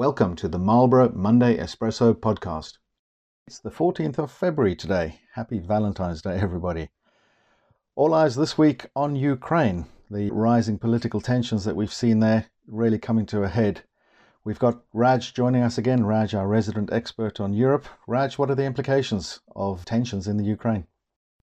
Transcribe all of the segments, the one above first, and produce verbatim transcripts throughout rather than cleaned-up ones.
Welcome to the Marlborough Monday Espresso podcast. It's the fourteenth of February today. Happy Valentine's Day, everybody. All eyes this week on Ukraine. The rising political tensions that we've seen there really coming to a head. We've got Raj joining us again. Raj, our resident expert on Europe. Raj, what are the implications of tensions in the Ukraine?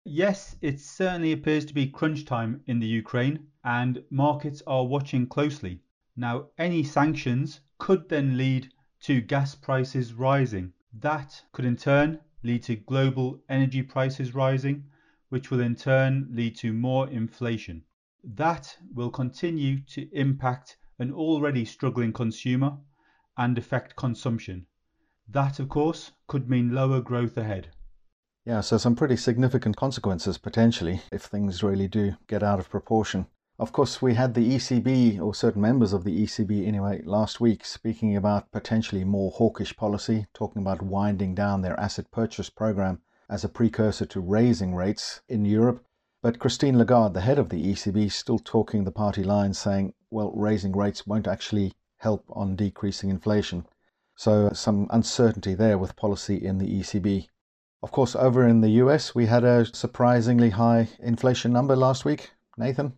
Yes, it certainly appears to be crunch time in the Ukraine, and markets are watching closely. Now, any sanctions could then lead to gas prices rising. That could in turn lead to global energy prices rising, which will in turn lead to more inflation. That will continue to impact an already struggling consumer and affect consumption. That, of course, could mean lower growth ahead. Yeah, so some pretty significant consequences potentially if things really do get out of proportion. Of course, we had the E C B, or certain members of the E C B anyway, last week speaking about potentially more hawkish policy, talking about winding down their asset purchase program as a precursor to raising rates in Europe. But Christine Lagarde, the head of the E C B, still talking the party line, saying, well, raising rates won't actually help on decreasing inflation. So some uncertainty there with policy in the E C B. Of course, over in the U S, we had a surprisingly high inflation number last week. Nathan?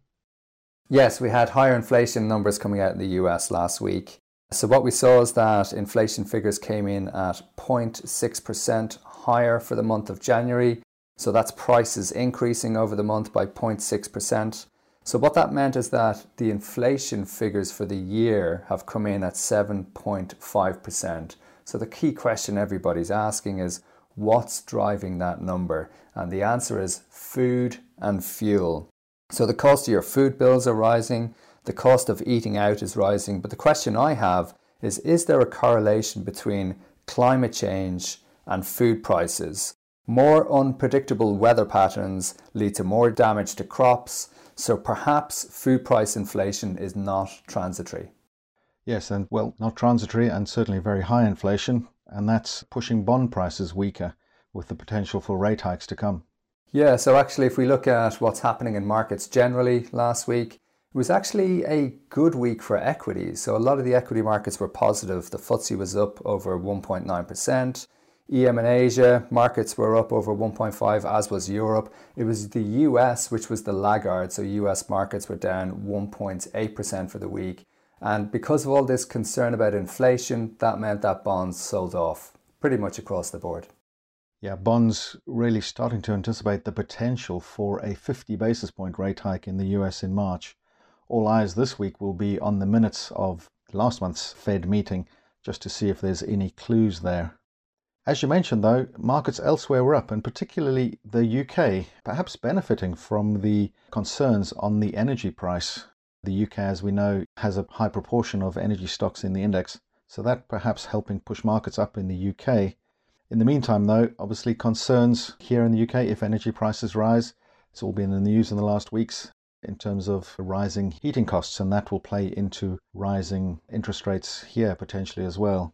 Yes, we had higher inflation numbers coming out in the U S last week. So what we saw is that inflation figures came in at zero point six percent higher for the month of January. So that's prices increasing over the month by zero point six percent. So what that meant is that the inflation figures for the year have come in at seven point five percent. So the key question everybody's asking is, what's driving that number? And the answer is food and fuel. So the cost of your food bills are rising, the cost of eating out is rising, but the question I have is, is there a correlation between climate change and food prices? More unpredictable weather patterns lead to more damage to crops, so perhaps food price inflation is not transitory. Yes, and well, not transitory and certainly very high inflation, and that's pushing bond prices weaker with the potential for rate hikes to come. Yeah, so actually if we look at what's happening in markets generally last week, it was actually a good week for equities. So a lot of the equity markets were positive. The F T S E was up over one point nine percent. E M and Asia markets were up over one point five percent, as was Europe. It was the U S which was the laggard. So U S markets were down one point eight percent for the week. And because of all this concern about inflation, that meant that bonds sold off pretty much across the board. Yeah, bonds really starting to anticipate the potential for a fifty basis point rate hike in the U S in March. All eyes this week will be on the minutes of last month's Fed meeting, just to see if there's any clues there. As you mentioned, though, markets elsewhere were up, and particularly the U K, perhaps benefiting from the concerns on the energy price. The U K, as we know, has a high proportion of energy stocks in the index, so that perhaps helping push markets up in the U K. In the meantime, though, obviously concerns here in the U K if energy prices rise. It's all been in the news in the last weeks in terms of rising heating costs, and that will play into rising interest rates here potentially as well.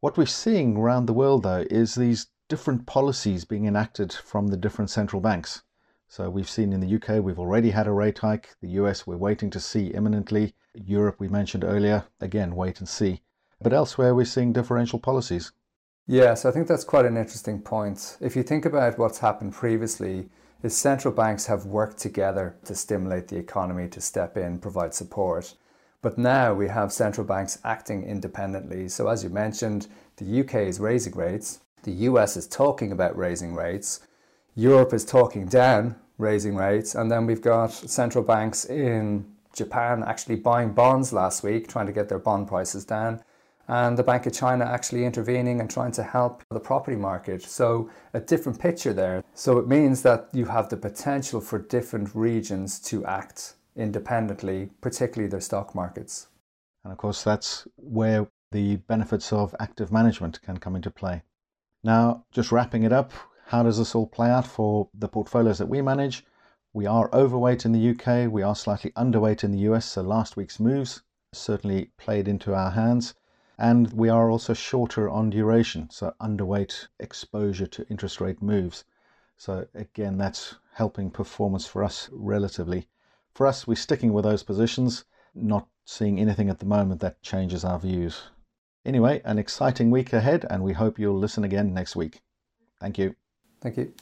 What we're seeing around the world, though, is these different policies being enacted from the different central banks. So we've seen in the U K, we've already had a rate hike. The U S, we're waiting to see imminently. Europe, we mentioned earlier, again, wait and see. But elsewhere, we're seeing differential policies. Yeah, so I think that's quite an interesting point. If you think about what's happened previously, is central banks have worked together to stimulate the economy, to step in, provide support. But now we have central banks acting independently. So as you mentioned, the U K is raising rates, the U S is talking about raising rates, Europe is talking down raising rates, and then we've got central banks in Japan actually buying bonds last week, trying to get their bond prices down. And the Bank of China actually intervening and trying to help the property market. So a different picture there. So it means that you have the potential for different regions to act independently, particularly their stock markets. And of course, that's where the benefits of active management can come into play. Now, just wrapping it up, how does this all play out for the portfolios that we manage? We are overweight in the U K, we are slightly underweight in the U S, so last week's moves certainly played into our hands. And we are also shorter on duration, so underweight exposure to interest rate moves. So again, that's helping performance for us relatively. For us, we're sticking with those positions, not seeing anything at the moment that changes our views. Anyway, an exciting week ahead, and we hope you'll listen again next week. Thank you. Thank you.